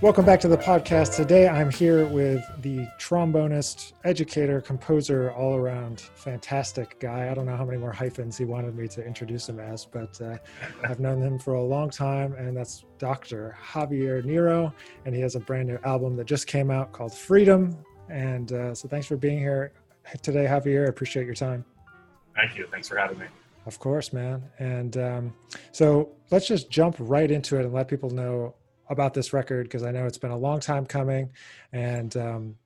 Welcome back to the podcast. Today I'm here with the trombonist, educator, composer, all-around fantastic guy. I don't know how many more hyphens he wanted me to introduce him as, but I've known him for a long time, and that's Dr. Javier Nero, and he has a brand new album that just came out called Freedom, and so thanks for being here today, Javier. I appreciate your time. Thank you. Thanks for having me. Of course, man. And so let's just jump right into it and let people know about this record, because I know it's been a long time coming, and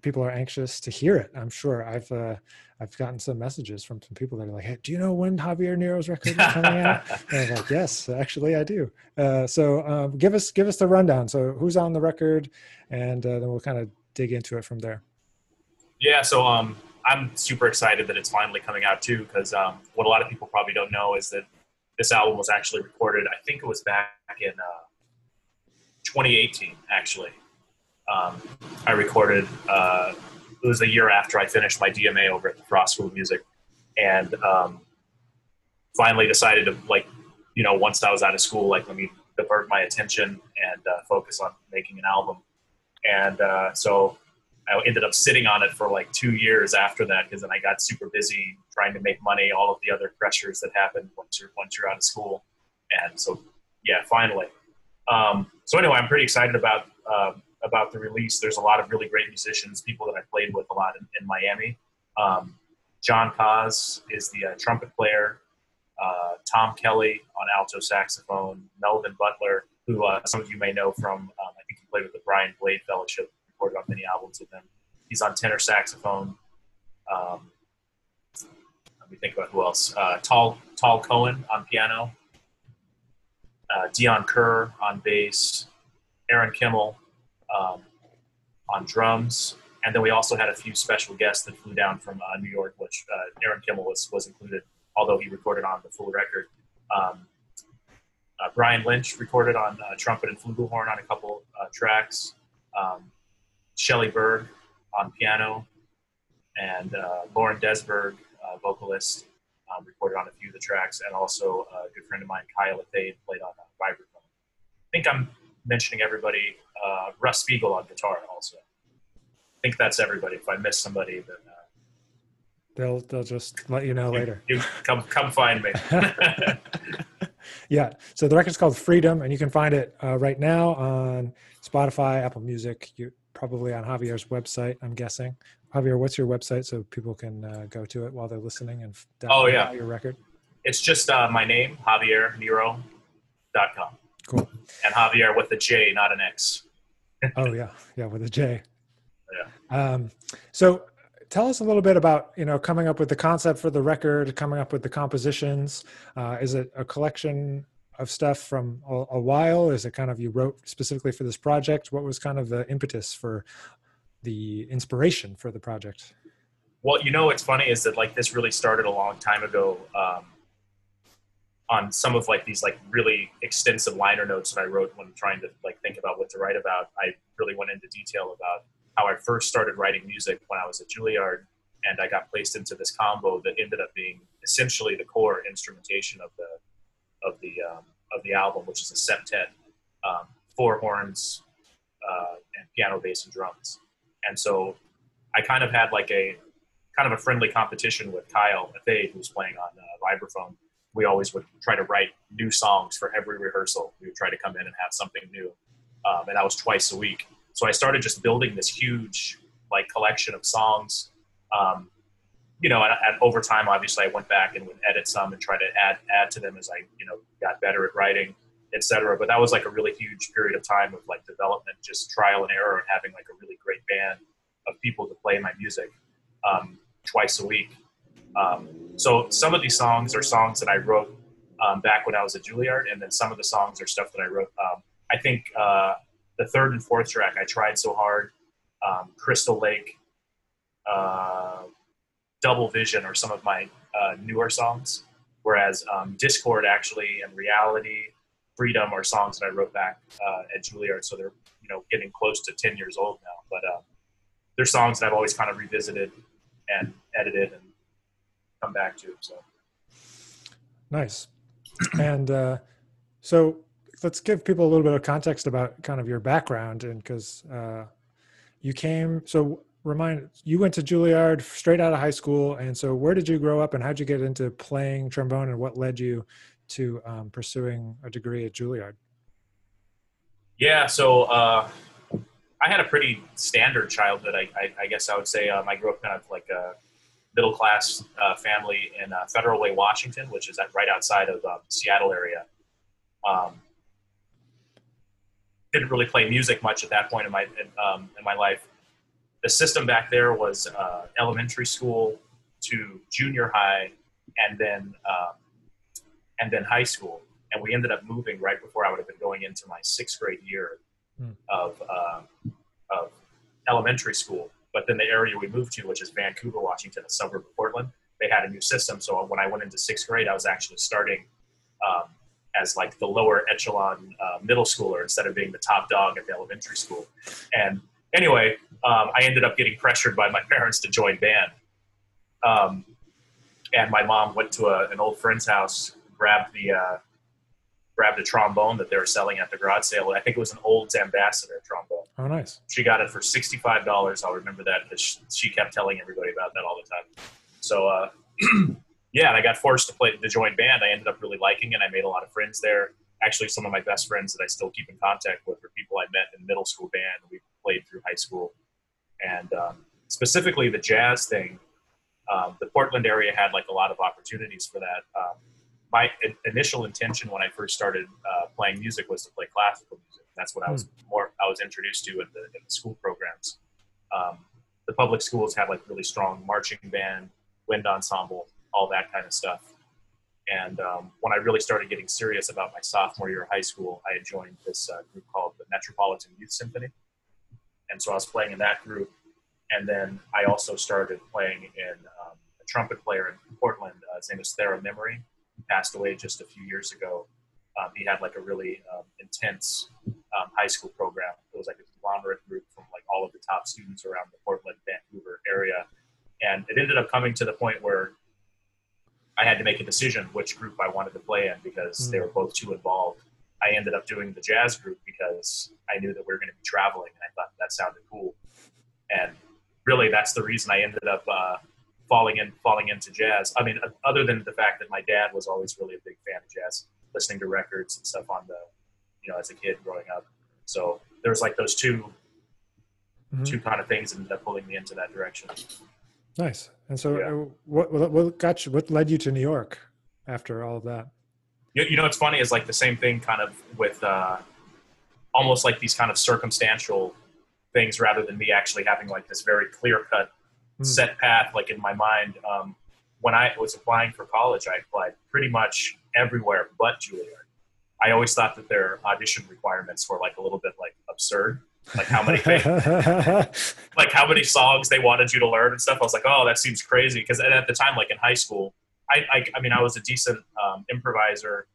people are anxious to hear it. I'm sure I've gotten some messages from some people that are like, "Hey, do you know when Javier Nero's record is coming out?" And I'm like, "Yes, actually, I do." So give us the rundown. So who's on the record, and then we'll kind of dig into it from there. Yeah. So I'm super excited that it's finally coming out too, because what a lot of people probably don't know is that this album was actually recorded. I think it was back in 2018, actually. I recorded, it was a year after I finished my DMA over at the Frost School of Music, and finally decided to, like, you know, once I was out of school, like, let me divert my attention and focus on making an album. And so I ended up sitting on it for like 2 years after that, because then I got super busy trying to make money, all of the other pressures that happen once you're out of school. And so, yeah, finally. So anyway, I'm pretty excited about the release. There's a lot of really great musicians, people that I played with a lot in Miami. John Cos is the trumpet player. Tom Kelly on alto saxophone. Melvin Butler, who some of you may know from, I think he played with the Brian Blade Fellowship, recorded on many albums with him. He's on tenor saxophone. Let me think about who else. Tal Cohen on piano. Dion Kerr on bass, Aaron Kimmel on drums, and then we also had a few special guests that flew down from New York, which Aaron Kimmel was included, although he recorded on the full record. Brian Lynch recorded on trumpet and flugelhorn on a couple tracks. Shelly Berg on piano, and Lauren Desberg, vocalist, recorded on a few of the tracks, and also a good friend of mine, Kyle LaFayde, played on vibraphone. I think I'm mentioning everybody. Russ Spiegel on guitar also. I think that's everybody. If I miss somebody, then they'll just let you know later. You come find me. Yeah. So the record's called Freedom, and you can find it right now on Spotify, Apple Music. You probably on Javier's website, I'm guessing. Javier, what's your website so people can go to it while they're listening and download your record? It's just my name, JavierNero.com. Cool. And Javier with a J, not an X. Oh, yeah. Yeah, with a J. Yeah. So tell us a little bit about, you know, coming up with the concept for the record, coming up with the compositions. Is it a collection of stuff from a while? Is it kind of you wrote specifically for this project? What was kind of the impetus for the inspiration for the project? Well, you know, what's funny is that, like, this really started a long time ago on some of, like, these, like, really extensive liner notes that I wrote when trying to, like, think about what to write about. I really went into detail about how I first started writing music when I was at Juilliard, and I got placed into this combo that ended up being essentially the core instrumentation of the album, which is a septet, four horns, and piano, bass, and drums. And so I kind of had like a friendly competition with Kyle LaFayde, who's playing on vibraphone. We always would try to write new songs for every rehearsal. We would try to come in and have something new. And that was twice a week. So I started just building this huge, like, collection of songs. You know, and over time, obviously, I went back and would edit some and try to add to them as I, you know, got better at writing, etc. But that was like a really huge period of time of, like, development, just trial and error, and having like a really great band of people to play my music twice a week. So some of these songs are songs that I wrote back when I was at Juilliard, and then some of the songs are stuff that I wrote. I think the third and fourth track, I Tried So Hard, Crystal Lake, Double Vision are some of my newer songs, whereas Discord actually and Reality, Freedom are songs that I wrote back at Juilliard, so they're, you know, getting close to 10 years old now. But they're songs that I've always kind of revisited and edited and come back to. So nice. And so let's give people a little bit of context about kind of your background, and because you came, so remind, you went to Juilliard straight out of high school, and so where did you grow up, and how'd you get into playing trombone, and what led you to pursuing a degree at Juilliard? Yeah, so I had a pretty standard childhood, I guess I would say. I grew up kind of like a middle-class family in Federal Way, Washington, which is right outside of Seattle area. Didn't really play music much at that point in my life. The system back there was elementary school to junior high, and then high school. And we ended up moving right before I would have been going into my 6th grade year of elementary school. But then the area we moved to, which is Vancouver, Washington, a suburb of Portland, they had a new system. So when I went into 6th grade, I was actually starting as like the lower echelon middle schooler instead of being the top dog at the elementary school. And anyway, I ended up getting pressured by my parents to join band. And my mom went to an old friend's house, grabbed a trombone that they were selling at the garage sale. I think it was an old Ambassador trombone. Oh, nice. She got it for $65. I'll remember that because she kept telling everybody about that all the time. So, yeah, and I got forced to play the joint band. I ended up really liking it. I made a lot of friends there. Actually, some of my best friends that I still keep in contact with are people I met in middle school band. We played through high school. And specifically the jazz thing, the Portland area had like a lot of opportunities for that. My initial intention when I first started playing music was to play classical music. That's what I was introduced to in the school programs. The public schools had like really strong marching band, wind ensemble, all that kind of stuff. And when I really started getting serious about my sophomore year of high school, I had joined this group called the Metropolitan Youth Symphony. And so I was playing in that group. And then I also started playing in a trumpet player in Portland. His name is Thera Memory. He passed away just a few years ago. He had like a really intense high school program. It was like a conglomerate group from like all of the top students around the Portland, Vancouver area. And it ended up coming to the point where I had to make a decision which group I wanted to play in because they were both too involved. I ended up doing the jazz group because I knew that we were going to be traveling, and I thought that sounded cool. And really, that's the reason I ended up falling into jazz. I mean, other than the fact that my dad was always really a big fan of jazz, listening to records and stuff on the, you know, as a kid growing up. So there's like those two kind of things that ended up pulling me into that direction. Nice. And so what led you to New York after all of that? You know, what's funny is like the same thing kind of with almost like these kind of circumstantial things rather than me actually having like this very clear-cut set path like in my mind. When I was applying for college, I applied pretty much everywhere but Juilliard. I always thought that their audition requirements were like a little bit like absurd, like how many things, like how many songs they wanted you to learn and stuff. I was like, oh, that seems crazy, because at the time, like in high school, I mean, I was a decent improviser,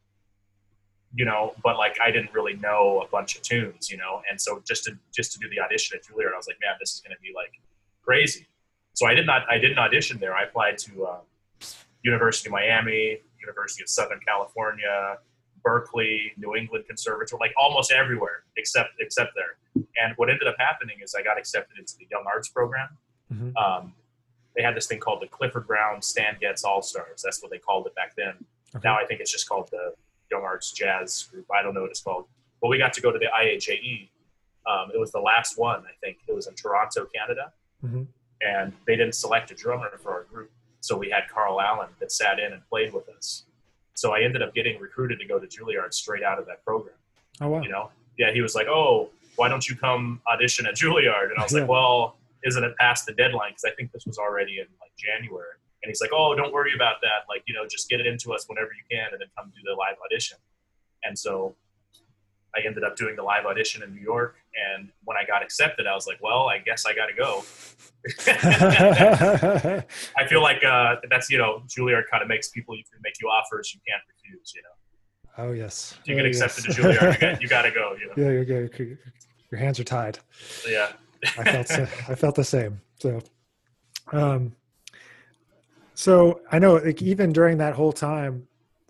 you know, but like I didn't really know a bunch of tunes, you know, and so just to do the audition at Juilliard, I was like, man, this is going to be like crazy. So I didn't audition there. I applied to University of Miami, University of Southern California, Berkeley, New England Conservatory, like almost everywhere except there. And what ended up happening is I got accepted into the Young Arts program. Mm-hmm. They had this thing called the Clifford Brown Stan Getz All-Stars. That's what they called it back then. Okay. Now I think it's just called the Young Arts Jazz Group. I don't know what it's called. But we got to go to the IHAE. It was the last one, I think. It was in Toronto, Canada. Mm-hmm. And they didn't select a drummer for our group. So we had Carl Allen that sat in and played with us. So I ended up getting recruited to go to Juilliard straight out of that program. Oh, wow. You know? Yeah, he was like, oh, why don't you come audition at Juilliard? And I was like, well, isn't it past the deadline? Because I think this was already in like January. And he's like, oh, don't worry about that. Like, you know, just get it into us whenever you can and then come do the live audition. And so I ended up doing the live audition in New York. And when I got accepted, I was like, well, I guess I got to go. I feel like that's, you know, Juilliard kind of makes people, you can make you offers you can't refuse, you know. Oh, yes. You get accepted to Juilliard, you got to go, you know. Yeah, you're good. Your hands are tied. Yeah. I felt the same. So, so I know like, even during that whole time,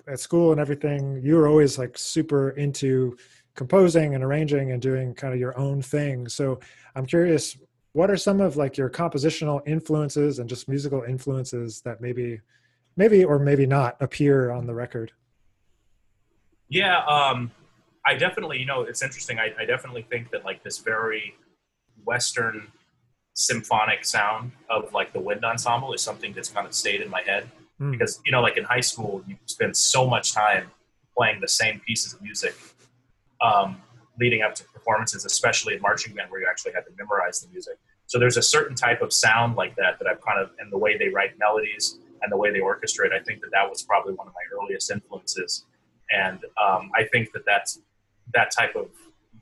at school and everything, you were always like super into composing and arranging and doing kind of your own thing. So I'm curious, what are some of like your compositional influences and just musical influences that maybe or maybe not appear on the record? Yeah, I definitely, you know, it's interesting. I definitely think that like this very Western symphonic sound of like the wind ensemble is something that's kind of stayed in my head. Because, you know, like in high school, you spend so much time playing the same pieces of music leading up to performances, especially in marching band where you actually had to memorize the music. So there's a certain type of sound like that that I've kind of, and the way they write melodies and the way they orchestrate, I think that that was probably one of my earliest influences. And I think that that's, that type of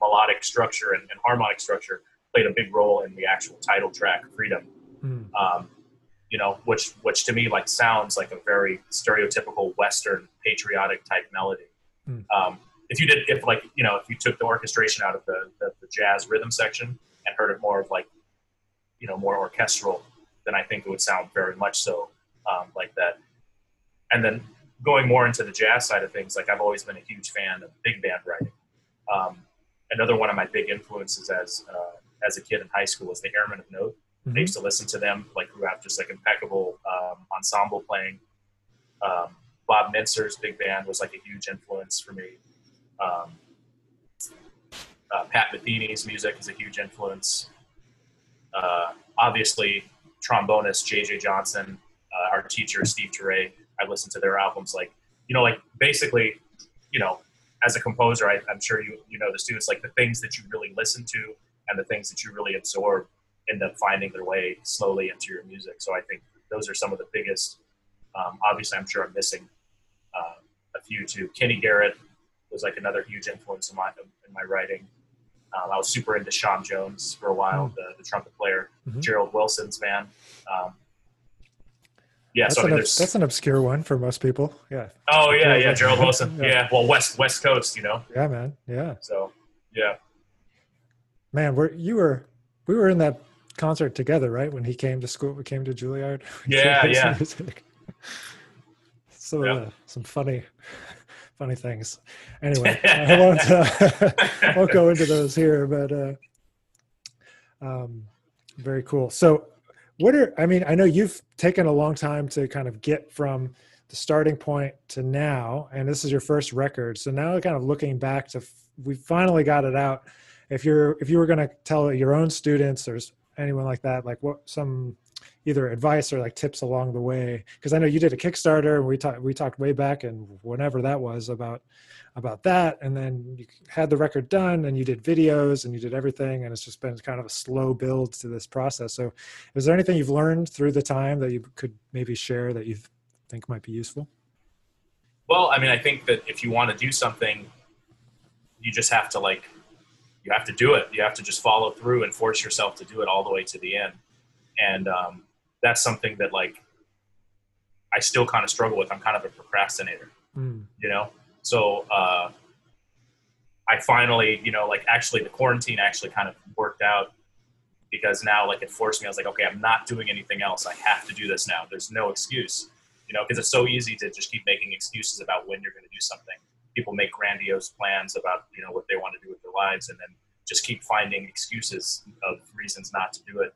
melodic structure and harmonic structure played a big role in the actual title track, Freedom. You know, which to me like sounds like a very stereotypical Western patriotic type melody. If you took the orchestration out of the jazz rhythm section and heard it more of like, you know, more orchestral, then I think it would sound very much so like that. And then going more into the jazz side of things, like I've always been a huge fan of big band writing. Another one of my big influences as a kid in high school was the Airmen of Note. I used to listen to them, like, who have just, like, impeccable ensemble playing. Bob Mintzer's big band was, like, a huge influence for me. Pat Metheny's music is a huge influence. Obviously, trombonist J.J. Johnson, our teacher, Steve Turre, I listened to their albums, like, you know, like, basically, you know, as a composer, I'm sure you know the students, like, the things that you really listen to and the things that you really absorb end up finding their way slowly into your music. So I think those are some of the biggest, obviously I'm sure I'm missing a few too. Kenny Garrett was like another huge influence in my writing. I was super into Sean Jones for a while, the trumpet player, Gerald Wilson's band. That's an obscure one for most people. Yeah. Oh yeah. Yeah. Gerald Wilson. Yeah. Yeah. Well, West Coast, you know? Yeah, man. Yeah. So, yeah. Man, we were in that concert together, right? When he came to school, we came to Juilliard. Yeah. So yeah. Some funny things. Anyway, I won't go into those here, but very cool. So I know you've taken a long time to kind of get from the starting point to now, and this is your first record. So now kind of looking back to, we finally got it out. If you were going to tell your own students or anyone like that, like what some either advice or like tips along the way, because I know you did a Kickstarter and we talked way back and whenever that was about that. And then you had the record done and you did videos and you did everything. And it's just been kind of a slow build to this process. So is there anything you've learned through the time that you could maybe share that you think might be useful? Well, I mean, I think that if you want to do something, you just have to you have to do it. You have to just follow through and force yourself to do it all the way to the end. And that's something that I still kind of struggle with. I'm kind of a procrastinator, you know? So I finally, you know, actually the quarantine actually kind of worked out because now it forced me. I was like, okay, I'm not doing anything else. I have to do this now. There's no excuse, you know, because it's so easy to just keep making excuses about when you're going to do something. People make grandiose plans about, you know, what they want to do with their lives and then just keep finding excuses of reasons not to do it.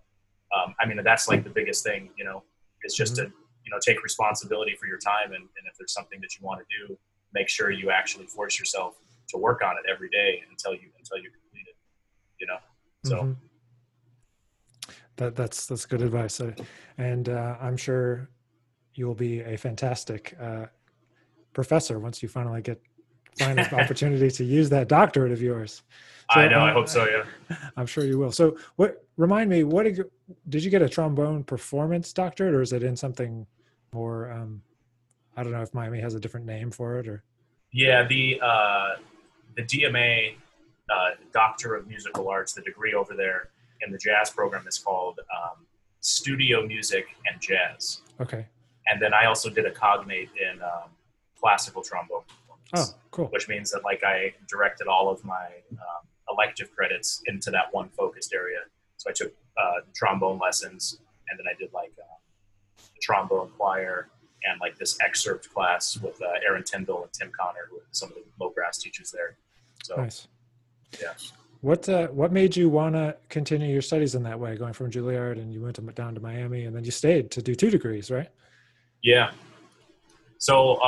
I mean, that's the biggest thing, you know, is just to, you know, take responsibility for your time. And if there's something that you want to do, make sure you actually force yourself to work on it every day until you complete it, you know? So that's good advice. And I'm sure you will be a fantastic professor once you finally find this opportunity to use that doctorate of yours. So, I know. I hope so. Yeah, I'm sure you will. So, did you get a trombone performance doctorate, or is it in something more? I don't know if Miami has a different name for it, or. Yeah, the DMA Doctor of Musical Arts, the degree over there in the jazz program is called Studio Music and Jazz. Okay. And then I also did a cognate in classical trombone. Oh, cool. Which means that I directed all of my elective credits into that one focused area. So I took trombone lessons and then I did the trombone choir and like this excerpt class with Aaron Tindall and Tim Connor, with some of the low brass teachers there. So, nice. Yeah. What made you want to continue your studies in that way, going from Juilliard and you went down to Miami and then you stayed to do 2 degrees, right? Yeah. So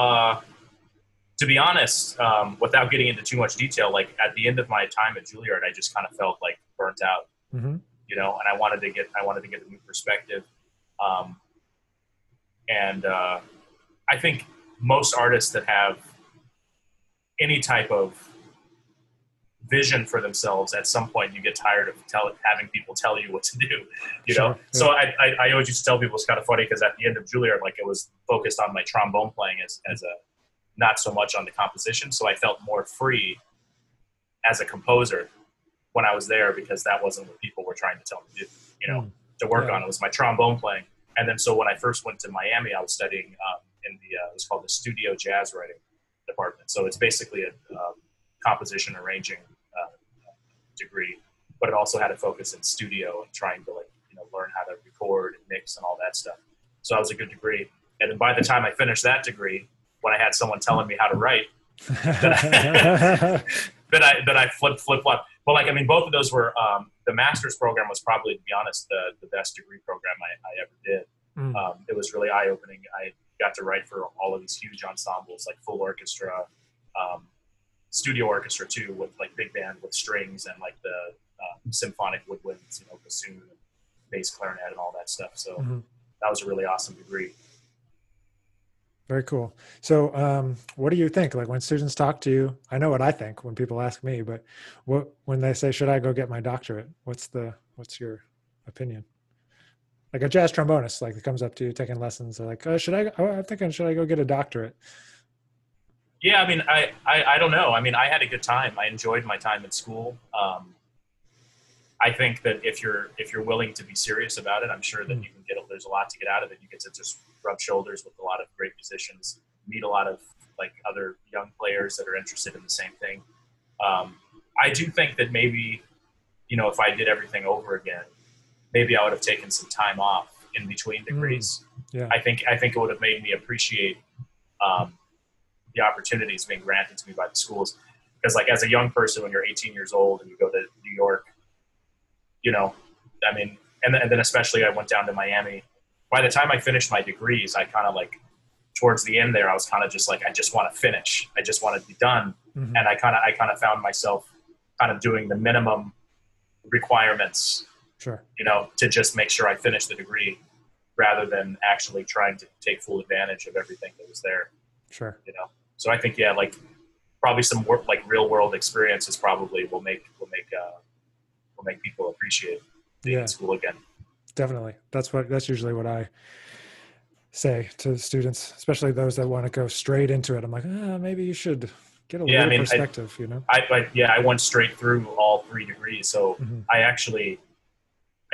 to be honest, without getting into too much detail, like at the end of my time at Juilliard, I just kind of felt like burnt out, you know, and I wanted to get a new perspective. And I think most artists that have any type of vision for themselves, at some point you get tired of having people tell you what to do, you know? Sure, yeah. So I always used to tell people, it's kind of funny because at the end of Juilliard, like I was focused on my trombone playing as not so much on the composition. So I felt more free as a composer when I was there, because that wasn't what people were trying to tell me to do, you know, to work on. It was my trombone playing. And then, so when I first went to Miami, I was studying in the, it was called the studio jazz writing department. So it's basically a composition arranging degree, but it also had a focus in studio and trying to, like, you know, learn how to record and mix and all that stuff. So that was a good degree. And then by the time I finished that degree, when I had someone telling me how to write, then I flip-flop. But like, I mean, both of those were, the master's program was probably, to be honest, the best degree program I ever did. It was really eye-opening. I got to write for all of these huge ensembles, like full orchestra, studio orchestra too, with like big band with strings and like the symphonic woodwinds, you know, bassoon, bass, clarinet, and all that stuff. So that was a really awesome degree. Very cool. So what do you think? Like when students talk to you, I know what I think when people ask me, but when they say, should I go get my doctorate? What's your opinion? Like a jazz trombonist, like that comes up to you taking lessons. They're like, should I go get a doctorate? Yeah, I mean, I don't know. I mean, I had a good time. I enjoyed my time at school. I think that if you're willing to be serious about it, I'm sure that you can there's a lot to get out of it. You get to just rub shoulders with a lot of great musicians, meet a lot of like other young players that are interested in the same thing. I do think that maybe, you know, if I did everything over again, maybe I would have taken some time off in between degrees. Yeah. I think it would have made me appreciate the opportunities being granted to me by the schools. Because like as a young person, when you're 18 years old and you go to New York, you know, I mean, and then especially I went down to Miami. By the time I finished my degrees, I kind of like towards the end there, I was kind of just like, I just want to finish. I just want to be done. And I kind of found myself kind of doing the minimum requirements, sure, you know, to just make sure I finished the degree rather than actually trying to take full advantage of everything that was there. Sure. You know? So I think, yeah, like probably some work, like real world experiences probably will make people appreciate being in school again. Definitely. That's usually what I say to students, especially those that want to go straight into it. I'm like, maybe you should get a little perspective, you know? I went straight through all 3 degrees. So I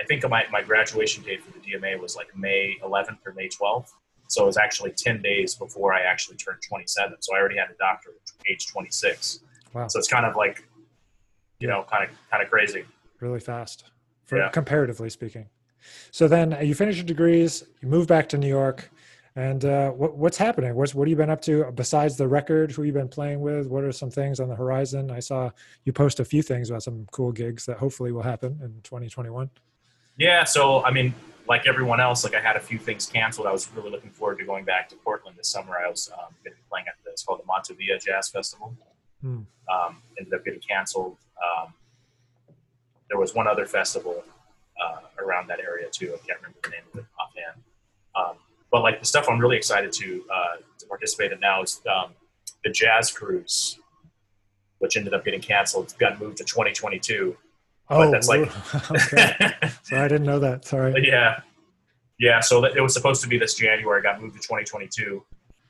think my graduation date for the DMA was like May 11th or May 12th. So it was actually 10 days before I actually turned 27. So I already had a doctorate at age 26. Wow. So it's kind of like, you know, kind of crazy. Really fast, comparatively speaking. So then you finish your degrees, you move back to New York, and what's happening? What have you been up to besides the record? Who have you been playing with? What are some things on the horizon? I saw you post a few things about some cool gigs that hopefully will happen in 2021. Yeah, so I mean, like everyone else, like I had a few things canceled. I was really looking forward to going back to Portland this summer. I was going to be playing at it's called the Montavia Jazz Festival. Ended up getting canceled. There was one other festival around that area too. I can't remember the name of it offhand. But like the stuff I'm really excited to participate in now is the Jazz Cruise, which ended up getting canceled. It got moved to 2022. Oh, but that's like, okay. So I didn't know that. Sorry. Yeah. So it was supposed to be this January. It got moved to 2022.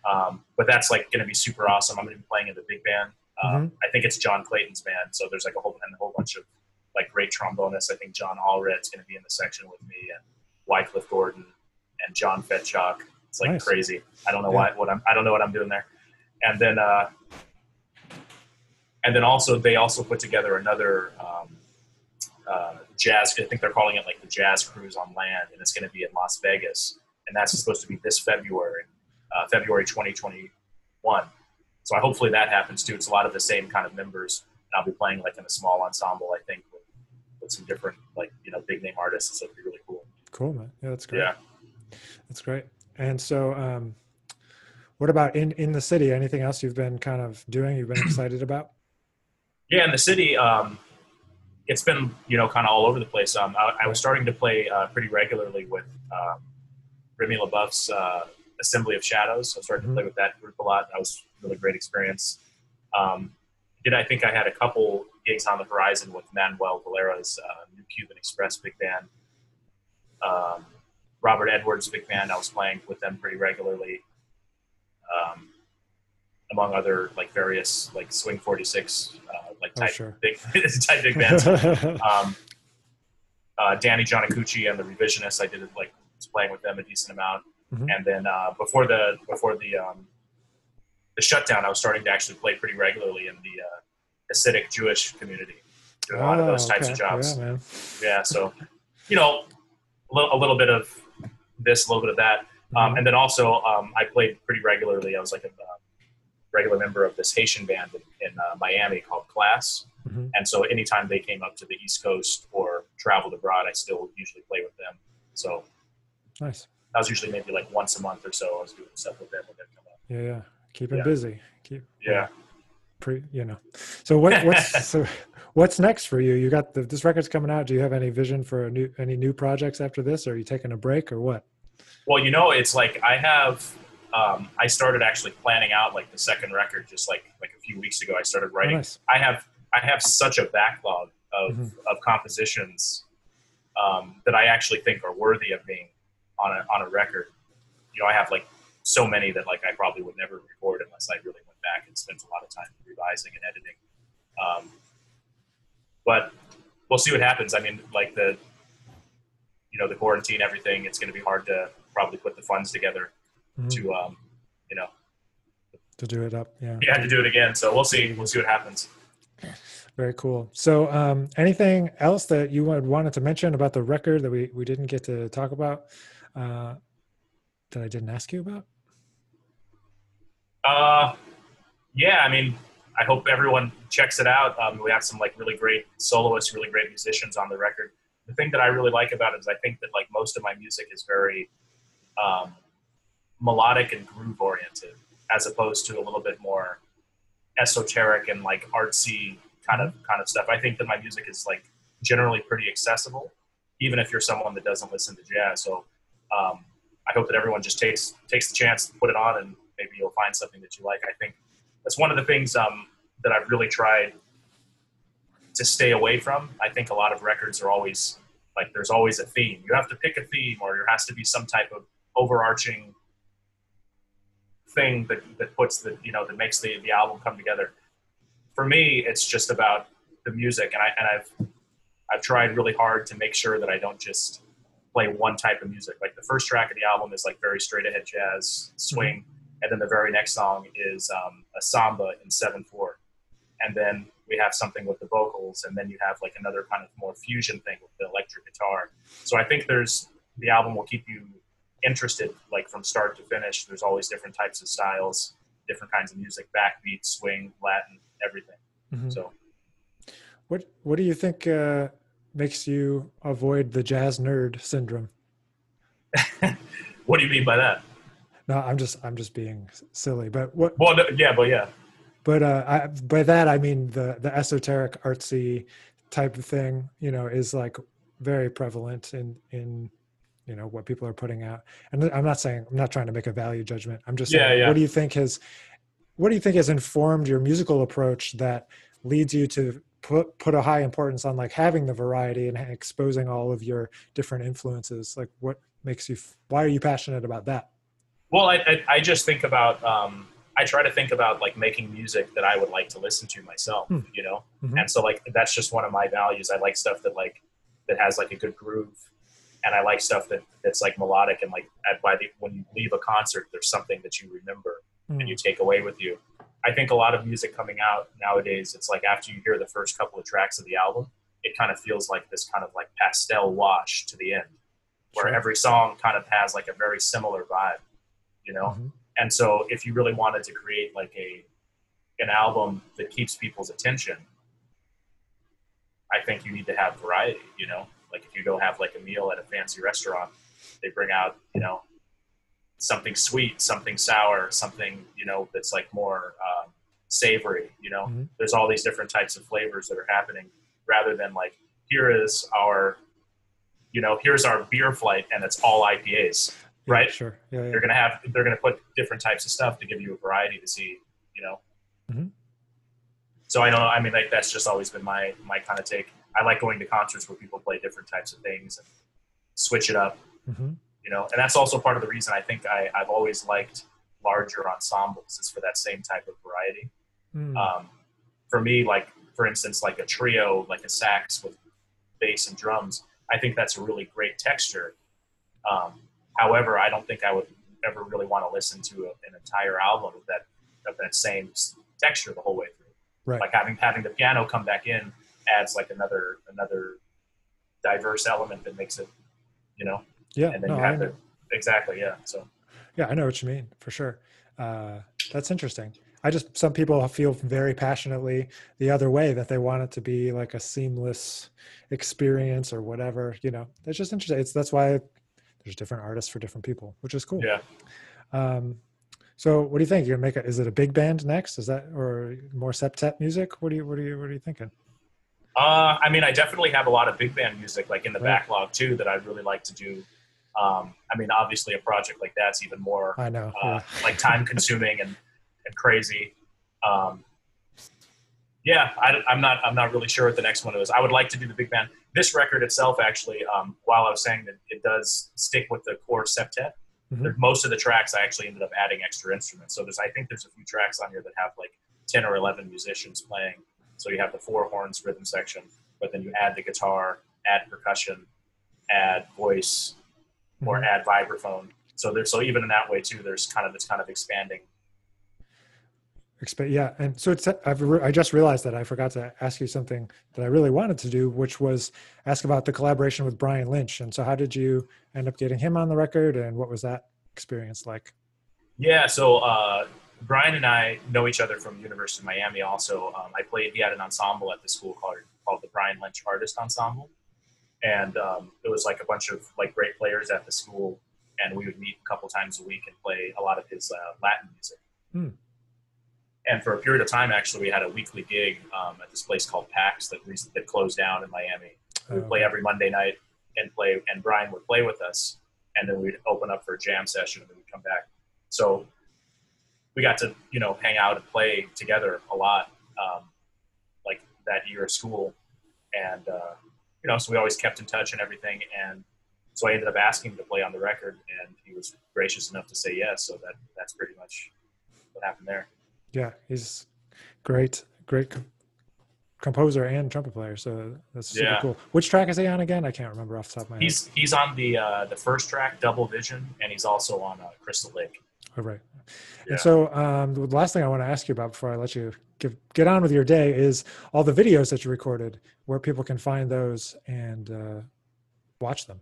But that's like going to be super awesome. I'm going to be playing in the big band. I think it's John Clayton's band. So there's like a whole bunch of like great trombonists. I think John Allred's going to be in the section with me, and Wycliffe Gordon and John Fetchok. It's like nice. Crazy. I don't know I don't know what I'm doing there. And then also they also put together another jazz. I think they're calling it like the Jazz Cruise on Land, and it's going to be in Las Vegas, and that's supposed to be this February. February 2021. So hopefully that happens too. It's a lot of the same kind of members, and I'll be playing like in a small ensemble, I think, with some different, like, you know, big name artists. So it'd be really cool. Cool, man. Yeah, that's great. Yeah, that's great. And so, what about in the city? Anything else you've been kind of doing, you've been excited about? Yeah, in the city, it's been, you know, kind of all over the place. I was starting to play pretty regularly with Remy LaBeouf's Assembly of Shadows. So I started to play with that group a lot. That was a really great experience. I think I had a couple gigs on the horizon with Manuel Valera's New Cuban Express big band. Robert Edwards' big band, I was playing with them pretty regularly, among other like various like Swing 46 type big bands. Danny Giannicucci and the Revisionists, I did like was playing with them a decent amount, and then before the shutdown, I was starting to actually play pretty regularly in the Hasidic Jewish community, doing a lot of those types of jobs. Yeah, man. Yeah, so you know, a little bit of this, a little bit of that. And then also, I played pretty regularly. I was like a regular member of this Haitian band in Miami called Class. And so anytime they came up to the East Coast or traveled abroad, I still usually play with them. So nice. That was usually maybe like once a month or so. I was doing stuff with them when they come up. Yeah, yeah. Keep it busy. So what's next for you? You got this record's coming out. Do you have any vision for any new projects after this? Or are you taking a break or what? Well, you know, it's like I have, I started actually planning out like the second record just like a few weeks ago. I started writing. Oh, nice. I have such a backlog of compositions that I actually think are worthy of being on a record. You know, I have like so many that like I probably would never record unless I really went back and spent a lot of time revising and editing. But we'll see what happens. I mean, like the quarantine, everything, it's going to be hard to probably put the funds together to do it up. Yeah. Yeah. To do it again. So we'll see what happens. Very cool. So, anything else that you wanted to mention about the record that we didn't get to talk about, that I didn't ask you about? Yeah. I mean, I hope everyone checks it out. We have some like really great soloists, really great musicians on the record. The thing that I really like about it is I think that like most of my music is very melodic and groove oriented, as opposed to a little bit more esoteric and like artsy kind of stuff. I think that my music is like generally pretty accessible, even if you're someone that doesn't listen to jazz. So I hope that everyone just takes the chance to put it on, and maybe you'll find something that you like. I think that's one of the things that I've really tried to stay away from. I think a lot of records are always like, there's always a theme. You have to pick a theme, or there has to be some type of overarching thing that puts the, you know, that makes the album come together. For me, it's just about the music. And I've tried really hard to make sure that I don't just play one type of music. Like the first track of the album is like very straight ahead jazz swing. And then the very next song is a samba in 7/4. And then we have something with the vocals, and then you have like another kind of more fusion thing with the electric guitar. So I think the album will keep you interested, like from start to finish. There's always different types of styles, different kinds of music, backbeat, swing, Latin, everything. So what do you think makes you avoid the jazz nerd syndrome? What do you mean by that? No, I'm just being silly, but what? Well, no, yeah, but yeah. But by that, I mean the esoteric, artsy type of thing, you know, is like very prevalent in, you know, what people are putting out. And I'm not trying to make a value judgment. I'm just saying, yeah. What do you think has informed your musical approach that leads you to put a high importance on like having the variety and exposing all of your different influences? Like what makes you, why are you passionate about that? Well, I just think about, I try to think about like making music that I would like to listen to myself, you know? And so like, that's just one of my values. I like stuff that has like a good groove, and I like stuff that's like melodic, and like when you leave a concert, there's something that you remember and you take away with you. I think a lot of music coming out nowadays, it's like after you hear the first couple of tracks of the album, it kind of feels like this kind of like pastel wash to the end, where every song kind of has like a very similar vibe, you know? And so if you really wanted to create like an album that keeps people's attention, I think you need to have variety, you know? Like if you go have like a meal at a fancy restaurant, they bring out, you know, something sweet, something sour, something, you know, that's like more savory, you know? Mm-hmm. There's all these different types of flavors that are happening rather than like, here is our, you know, here's our beer flight and it's all IPAs, right? Yeah, sure. Yeah, yeah. They're going to put different types of stuff to give you a variety to see, you know? Mm-hmm. So I don't know. I mean, like that's just always been my kind of take. I like going to concerts where people play different types of things and switch it up, mm-hmm. you know? And that's also part of the reason I think I've always liked larger ensembles is for that same type of variety. Mm. For me, like, for instance, like a trio, like a sax with bass and drums, I think that's a really great texture. However, I don't think I would ever really want to listen to an entire album of that same texture the whole way through. Right. Like having the piano come back in adds like another diverse element that makes it, you know. Yeah. And then no, you have the exactly. Yeah. So. Yeah, I know what you mean for sure. That's interesting. Some people feel very passionately the other way that they want it to be like a seamless experience or whatever, you know, it's just interesting. That's why there's different artists for different people, which is cool. Yeah. So what do you think? You're gonna is it a big band next? Is that, or more septet music? What are you thinking? I mean, I definitely have a lot of big band music, like in the backlog too, that I'd really like to do. I mean, obviously a project like that's even more, I know, like time consuming and crazy. I'm not really sure what the next one is. I would like to do the big band. This record itself, actually, while I was saying that it does stick with the core septet, mm-hmm. most of the tracks I actually ended up adding extra instruments. So I think there's a few tracks on here that have like 10 or 11 musicians playing. So you have the four horns rhythm section, but then you add the guitar, add percussion, add voice, mm-hmm. or add vibraphone. So even in that way too, there's kind of, it's kind of expanding. Yeah, and so I just realized that I forgot to ask you something that I really wanted to do, which was ask about the collaboration with Brian Lynch. And so how did you end up getting him on the record, and what was that experience like? Yeah, so Brian and I know each other from the University of Miami also. He had an ensemble at the school called the Brian Lynch Artist Ensemble. And it was like a bunch of like great players at the school, and we would meet a couple times a week and play a lot of his Latin music. Hmm. And for a period of time, actually, we had a weekly gig at this place called PAX that closed down in Miami. We would play every Monday night and Brian would play with us. And then we'd open up for a jam session and then we'd come back. So we got to, you know, hang out and play together a lot, like that year of school. And, you know, so we always kept in touch and everything. And so I ended up asking him to play on the record, and he was gracious enough to say yes. So that's pretty much what happened there. Yeah, he's great composer and trumpet player. So that's super cool. Which track is he on again? I can't remember off the top of my head. He's on the first track, Double Vision, and he's also on Crystal Lake. All right. Yeah. And so the last thing I want to ask you about before I let you get on with your day is all the videos that you recorded, where people can find those and watch them.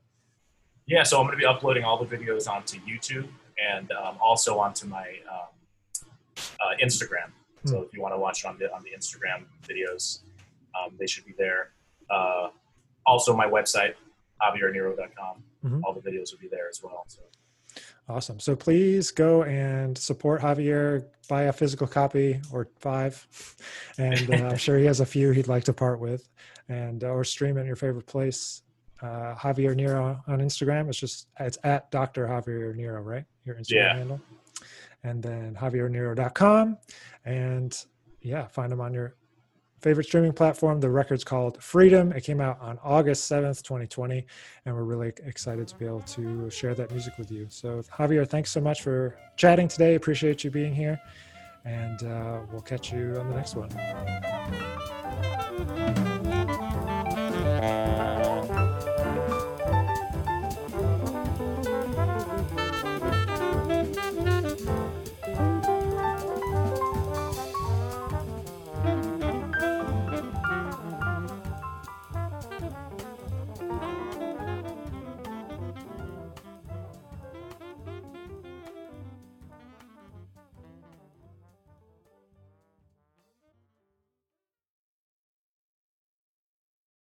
Yeah, so I'm going to be uploading all the videos onto YouTube and also onto my Instagram. So if you want to watch it on the Instagram videos, they should be there. Also my website, JavierNero.com. Mm-hmm. All the videos will be there as well. So. Awesome. So please go and support Javier, buy a physical copy or 5. And I'm sure he has a few he'd like to part with, and, or stream in your favorite place. Javier Nero on Instagram. It's at Dr. Javier Nero, right? Your Instagram handle. And then JavierNero.com, and find them on your favorite streaming platform. The record's called Freedom. It came out on August 7th, 2020, and we're really excited to be able to share that music with you. So Javier, thanks so much for chatting today. Appreciate you being here, and we'll catch you on the next one.